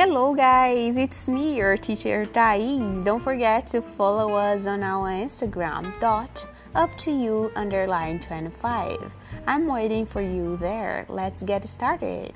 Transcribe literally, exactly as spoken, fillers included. Hello guys, it's me, your teacher Thais. Don't forget to follow us on our Instagram dot up to you underline twenty-five. I'm waiting for you there. Let's get started.